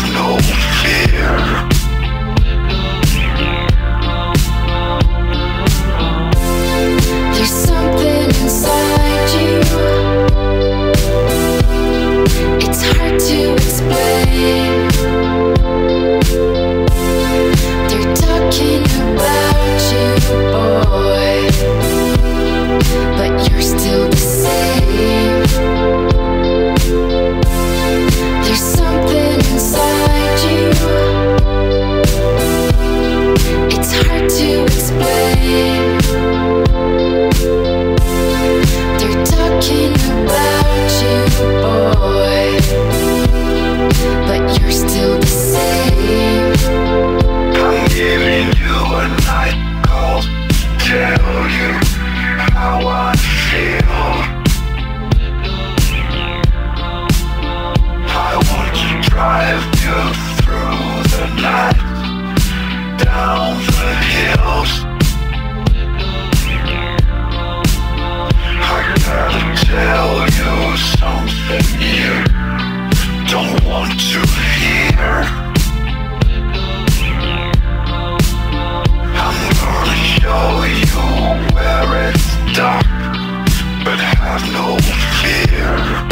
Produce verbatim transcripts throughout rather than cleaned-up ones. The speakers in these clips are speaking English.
got no fear. There's something inside you, it's hard to explain. They're talking about you, boy, but you're still the same. There's something inside you, it's hard to explain. They're talking about you, boy, but you're still the same. I'm giving you a night call, tell you how I feel. I want to drive you through the night, down the hills. I gotta tell you something you don't want to hear. I'm gonna show you where it's dark, but have no fear.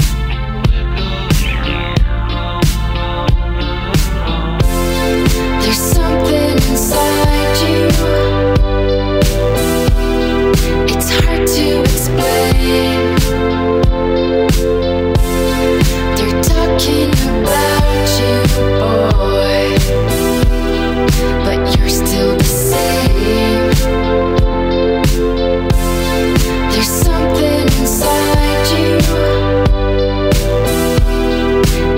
There's something inside you, it's hard to explain. They're talking about you, boy, but you're still the same. There's something inside you,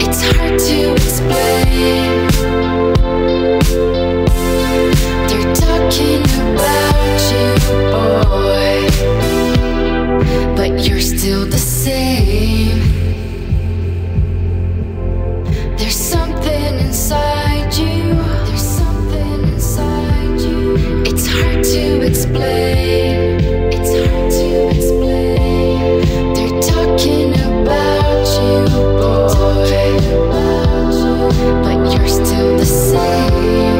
it's hard to explain. They're talking about you, boy, but you're still the same. There's something inside you, there's something inside you, it's hard to explain, it's hard to explain. They're talking about you, boy, but you're still the same.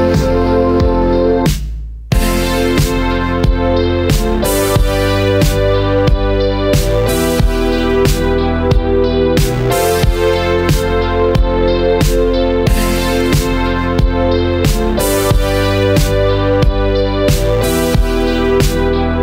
Thank you.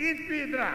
één, twee, drie.